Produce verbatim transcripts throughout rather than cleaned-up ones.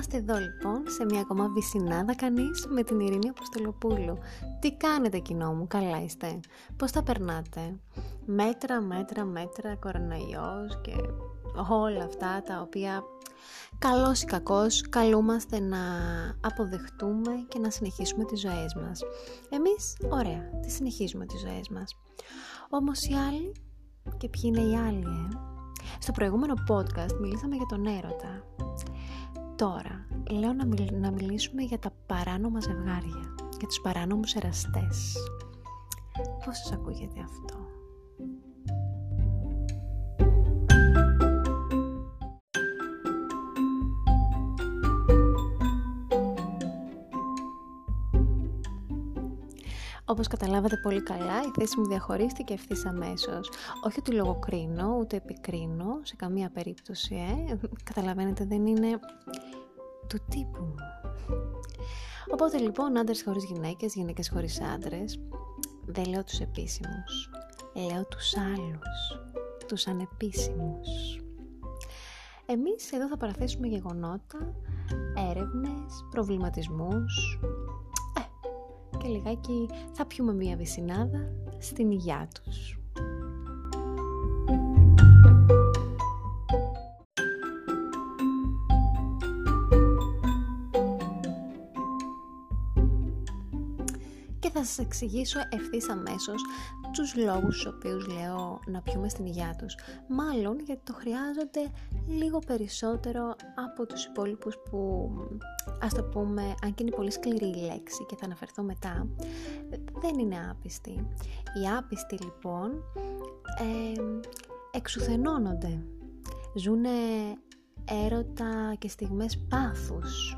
Είμαστε εδώ λοιπόν σε μια ακόμα βυσινάδα κανείς με την Ειρήνη Αποστολοπούλου. Τι κάνετε κοινό μου, καλά είστε, πώς τα περνάτε? Μέτρα, μέτρα, μέτρα, κορονοϊός και όλα αυτά τα οποία καλός ή κακός καλούμαστε να αποδεχτούμε και να συνεχίσουμε τις ζωές μας. Εμείς, ωραία, τις συνεχίζουμε τις ζωές μας. Όμως οι άλλοι, και ποιοι είναι οι άλλοι, ε? Στο προηγούμενο podcast μιλήσαμε για τον έρωτα. Τώρα, λέω να, μιλ, να μιλήσουμε για τα παράνομα ζευγάρια, για τους παράνομους εραστές. Πώς σας ακούγεται αυτό? Όπως καταλάβατε πολύ καλά, η θέση μου διαχωρίστηκε ευθύς αμέσως. Όχι ότι λογοκρίνω, ούτε επικρίνω, σε καμία περίπτωση, ε. Καταλαβαίνετε, δεν είναι του τύπου μου. Οπότε λοιπόν, άντρες χωρίς γυναίκες, γυναίκες χωρίς άντρες. Δεν λέω τους επίσημους, λέω τους άλλους, τους ανεπίσημους. Εμείς εδώ θα παραθέσουμε γεγονότα, έρευνες, προβληματισμούς, και λιγάκι θα πιούμε μία βυσινάδα στην υγειά τους. Και θα σας εξηγήσω ευθύς αμέσως τους λόγους στους οποίους λέω να πιούμε στην υγειά τους. Μάλλον γιατί το χρειάζονται λίγο περισσότερο από τους υπόλοιπους που, ας το πούμε, αν και είναι πολύ σκληρή η λέξη και θα αναφερθώ μετά, δεν είναι άπιστοι. Οι άπιστοι λοιπόν ε, εξουθενώνονται, ζουνε έρωτα και στιγμές πάθους.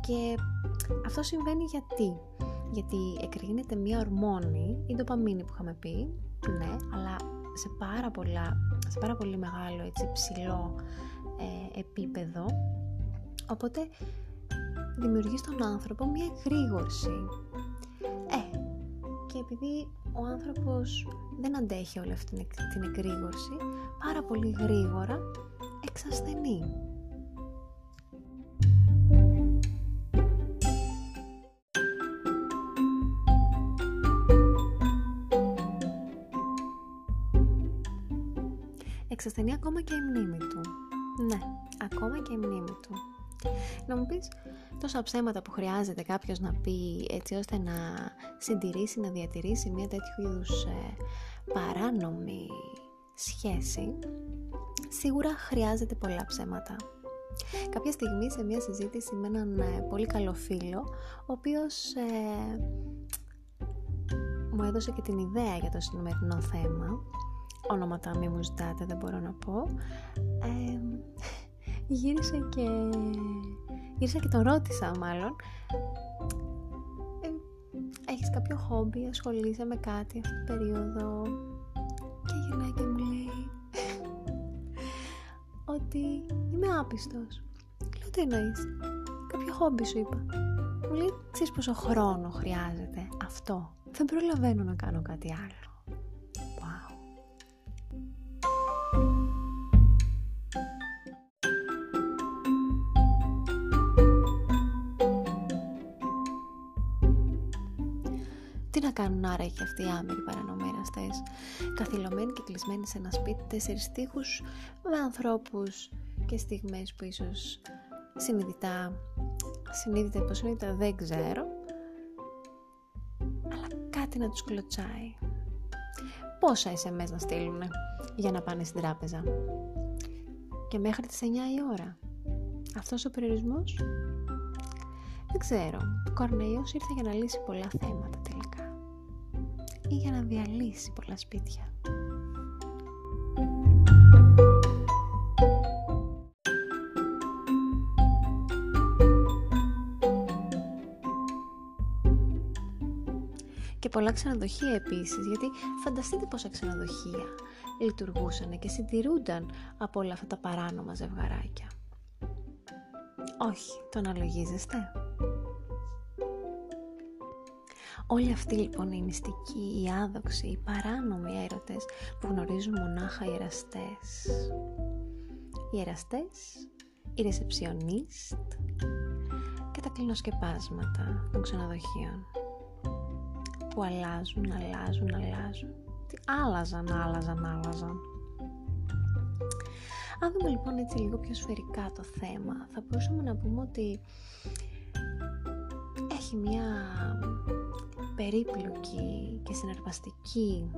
Και αυτό συμβαίνει γιατί? Γιατί εκρίνεται μία ορμόνη, η ντοπαμίνη που είχαμε πει, ναι, αλλά σε πάρα, πολλά, σε πάρα πολύ μεγάλο, έτσι, ψηλό ε, επίπεδο. Οπότε δημιουργεί στον άνθρωπο μία εγρήγορση. Ε, και επειδή ο άνθρωπος δεν αντέχει όλη αυτή την εγρήγορση, πάρα πολύ γρήγορα εξασθενεί. Εξασθενεί ακόμα και η μνήμη του. Ναι, ακόμα και η μνήμη του. Να μου πεις, τόσα ψέματα που χρειάζεται κάποιος να πει έτσι ώστε να συντηρήσει, να διατηρήσει μια τέτοιου είδους ε, παράνομη σχέση, σίγουρα χρειάζεται πολλά ψέματα. Κάποια στιγμή σε μια συζήτηση με έναν ε, πολύ καλό φίλο, ο οποίος ε, μου έδωσε και την ιδέα για το σημερινό θέμα, ονόματα μη μου ζητάτε, δεν μπορώ να πω, ε, γύρισα και γύρισα και τον ρώτησα μάλλον, ε, έχεις κάποιο χόμπι, ασχολείσαι με κάτι αυτή την περίοδο? Και γυρνάει και μου λέει ότι είμαι άπιστος. Λέω, τι εννοείς? Κάποιο χόμπι σου είπα. Μου λέει, ξέρεις πόσο χρόνο χρειάζεται αυτό? Δεν προλαβαίνω να κάνω κάτι άλλο. Τι να κάνουν άραγε αυτοί οι άμεροι παρανομοί εραστές, καθυλωμένοι και κλεισμένοι σε ένα σπίτι, τέσσερις τοίχους, με ανθρώπους και στιγμές που ίσως συνειδητά, συνείδητα, υποσυνείδητα, δεν ξέρω, αλλά κάτι να τους κλωτσάει. Πόσα ες εμ ες να στείλουν για να πάνε στην τράπεζα? Και μέχρι τις εννιά η ώρα. Αυτός ο περιορισμός? Δεν ξέρω. Ο κορονοϊός ήρθε για να λύσει πολλά θέματα τελικά. Ή για να διαλύσει πολλά σπίτια. Και πολλά ξενοδοχεία επίσης, γιατί φανταστείτε πόσα ξενοδοχεία λειτουργούσαν και συντηρούνταν από όλα αυτά τα παράνομα ζευγαράκια. Όχι, το αναλογίζεστε? Όλοι αυτοί λοιπόν οι μυστικοί, οι άδοξοι, οι παράνομοι έρωτες που γνωρίζουν μονάχα οι εραστές. Οι εραστές η ρεσεψιονίστ και τα κλινοσκεπάσματα των ξενοδοχείων που αλλάζουν, αλλάζουν, αλλάζουν. Τι άλλαζαν, άλλαζαν, άλλαζαν. Αν δούμε λοιπόν έτσι λίγο πιο σφαιρικά το θέμα, θα μπορούσαμε να πούμε ότι έχει μια περίπλοκη και συναρπαστική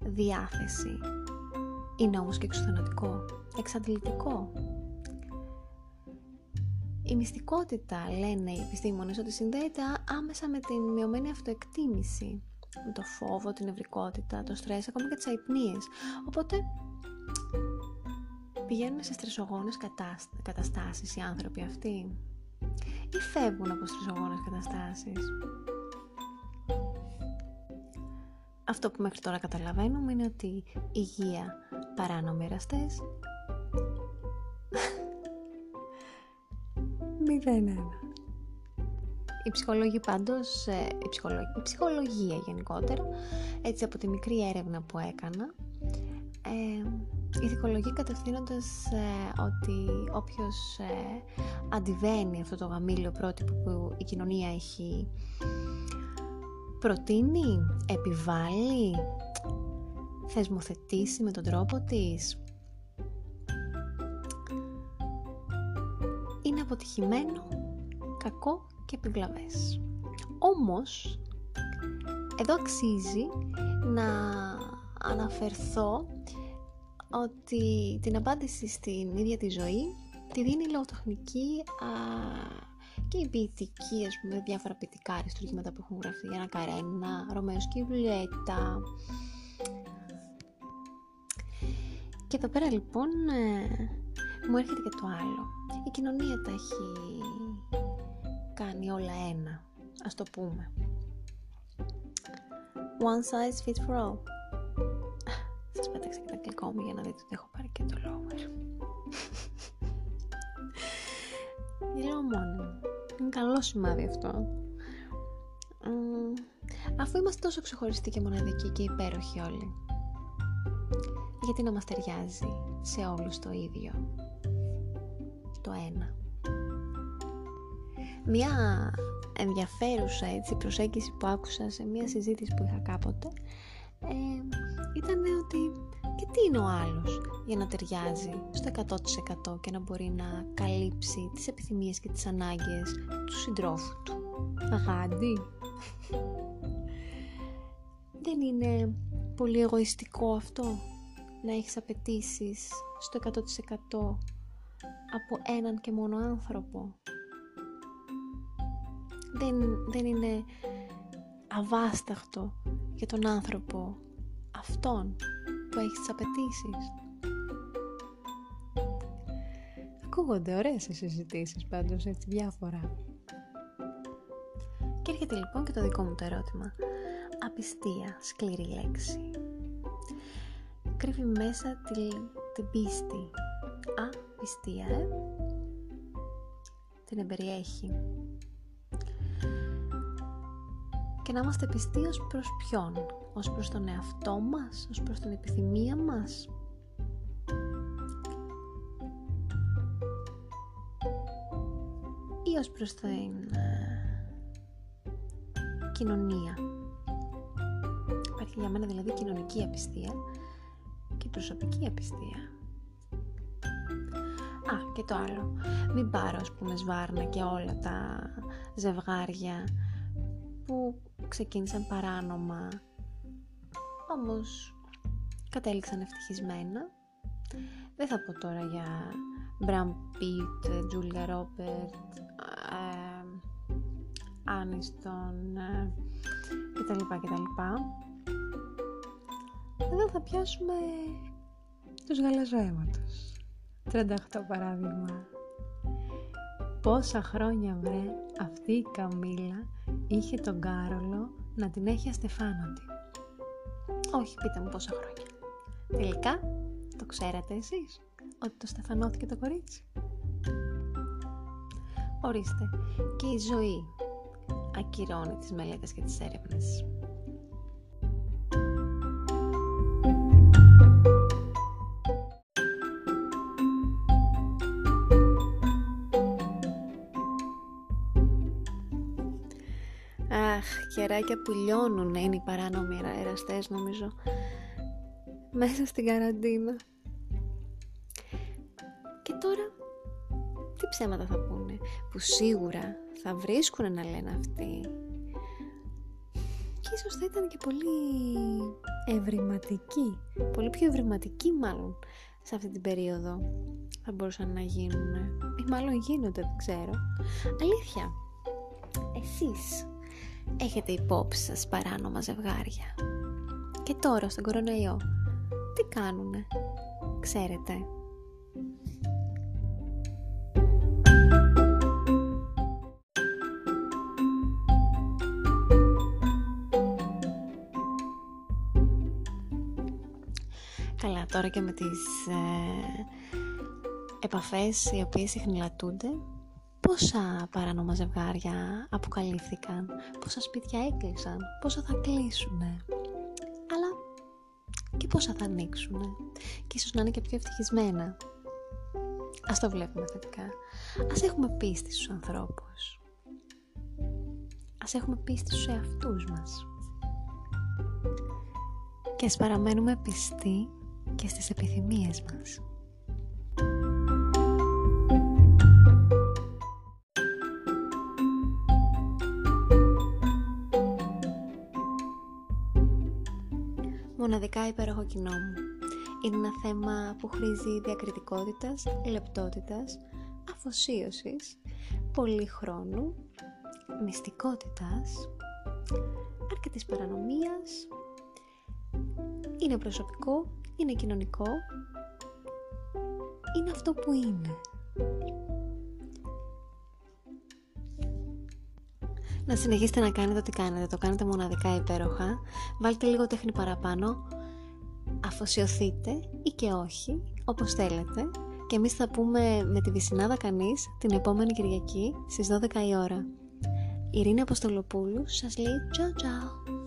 διάθεση. Είναι όμως και εξουθενωτικό, εξαντλητικό. Η μυστικότητα, λένε οι επιστήμονες, ότι συνδέεται άμεσα με την μειωμένη αυτοεκτίμηση, με το φόβο, την νευρικότητα, το στρες, ακόμα και τις αϊπνίες. Οπότε πηγαίνουν σε στρεσογόνες καταστάσεις οι άνθρωποι αυτοί ή φεύγουν από στρεσογόνες καταστάσεις. Αυτό που μέχρι τώρα καταλαβαίνουμε είναι ότι υγεία, παράνομοι εραστές, μηδέν ένα. Οι ψυχολόγοι πάντως, η, ψυχολο... η ψυχολογία γενικότερα, έτσι από τη μικρή έρευνα που έκανα, ε, η δικολογία κατευθύνοντας ε, ότι όποιος ε, αντιβαίνει αυτό το γαμήλιο πρότυπο που η κοινωνία έχει προτείνει, επιβάλλει, θεσμοθετήσει με τον τρόπο της, είναι αποτυχημένο, κακό και επιβλαβές. Όμως, εδώ αξίζει να αναφερθώ ότι την απάντηση στην ίδια τη ζωή τη δίνει η λογοτεχνική α, και η ποιητική, ας πούμε, διάφορα ποιητικά αριστουργήματα που έχουν γραφτεί για ένα Καρένα, Ρωμαίο και Ιουλιέτα. Και εδώ πέρα λοιπόν ε, μου έρχεται και το άλλο. Η κοινωνία τα έχει κάνει όλα ένα, ας το πούμε. One size fits for all. Σας πέταξα και τα αγγλικό μου για να δείτε ότι έχω πάρει και το λόγο. Γελάω μόνο. Είναι καλό σημάδι αυτό. Mm, αφού είμαστε τόσο ξεχωριστοί και μοναδικοί και υπέροχοι όλοι, γιατί να μας ταιριάζει σε όλους το ίδιο, το ένα. Μια ενδιαφέρουσα έτσι προσέγγιση που άκουσα σε μια συζήτηση που είχα κάποτε ε, ήταν ότι και τι είναι ο άλλος για να ταιριάζει στο εκατό τοις εκατό και να μπορεί να καλύψει τις επιθυμίες και τις ανάγκες του συντρόφου του. Αγάντη. Δεν είναι πολύ εγωιστικό αυτό, να έχεις απαιτήσεις στο εκατό τοις εκατό από έναν και μόνο άνθρωπο? Δεν, δεν είναι αβάσταχτο για τον άνθρωπο αυτόν που έχει τις απαιτήσεις? Ακούγονται ωραίες οι συζητήσεις πάντως, έτσι διάφορα. Και έρχεται λοιπόν και το δικό μου το ερώτημα. Απιστία, σκληρή λέξη, κρύβει μέσα τη, την πίστη. Απιστία, ε? Την εμπεριέχει. Και να είμαστε πιστοί ως προς ποιον? Ως προς τον εαυτό μας, ως προς την επιθυμία μας? Ή ως προς την κοινωνία? Υπάρχει για μένα δηλαδή κοινωνική απιστία και προσωπική απιστία. Α, και το άλλο. Μην πάρω, ας πούμε, σβάρνα και όλα τα ζευγάρια που ξεκίνησαν παράνομα, όμως κατέληξαν ευτυχισμένα. Δεν θα πω τώρα για Μπραντ Πιτ, Τζούλια Ρόμπερτς, Άνιστον ε, κτλ. κτλ. Εδώ θα πιάσουμε τους γαλαζοαίματος. τριάντα οκτώ παράδειγμα. Πόσα χρόνια βρε αυτή η Καμίλα είχε τον Κάρολο να την έχει αστεφάνωτη. Όχι, πείτε μου πόσα χρόνια. Τελικά, το ξέρατε εσείς ότι το στεφανώθηκε το κορίτσι? Ορίστε, και η ζωή ακυρώνει τις μελέτες και τις έρευνες. χεράκια που λιώνουν, είναι οι παράνομοι εραστές νομίζω, μέσα στην καραντίνα. Και τώρα τι ψέματα θα πούνε, που σίγουρα θα βρίσκουν να λένε αυτοί. Και ίσως θα ήταν και πολύ ευρηματικοί, πολύ πιο ευρηματικοί μάλλον σε αυτή την περίοδο θα μπορούσαν να γίνουν, ή μάλλον γίνονται, δεν ξέρω. Αλήθεια, εσείς έχετε υπόψη σας παράνομα ζευγάρια? Και τώρα στον κορονοϊό τι κάνουνε, ξέρετε? Καλά, τώρα και με τις ε, επαφές οι οποίες συχνηλατούνται, πόσα παράνομα ζευγάρια αποκαλύφθηκαν, πόσα σπίτια έκλεισαν, πόσα θα κλείσουνε, αλλά και πόσα θα ανοίξουνε, και ίσως να είναι και πιο ευτυχισμένα. Ας το βλέπουμε θετικά, ας έχουμε πίστη στους ανθρώπους, ας έχουμε πίστη στους εαυτούς μας και ας παραμένουμε πιστοί και στις επιθυμίες μας. Μοναδικά υπέροχο κοινό μου, είναι ένα θέμα που χρήζει διακριτικότητας, λεπτότητας, αφοσίωσης, πολύ χρόνου, μυστικότητας, αρκετής παρανομίας. Είναι προσωπικό, είναι κοινωνικό, είναι αυτό που είναι. Να συνεχίσετε να κάνετε ό,τι κάνετε, το κάνετε μοναδικά υπέροχα. Βάλτε λίγο τέχνη παραπάνω, αφοσιωθείτε ή και όχι, όπως θέλετε. Και εμείς θα πούμε με τη Βυσσινάδα Κανείς την επόμενη Κυριακή στις δώδεκα η ώρα. Η Ειρήνη Αποστολοπούλου σας λέει τσαου τσαου.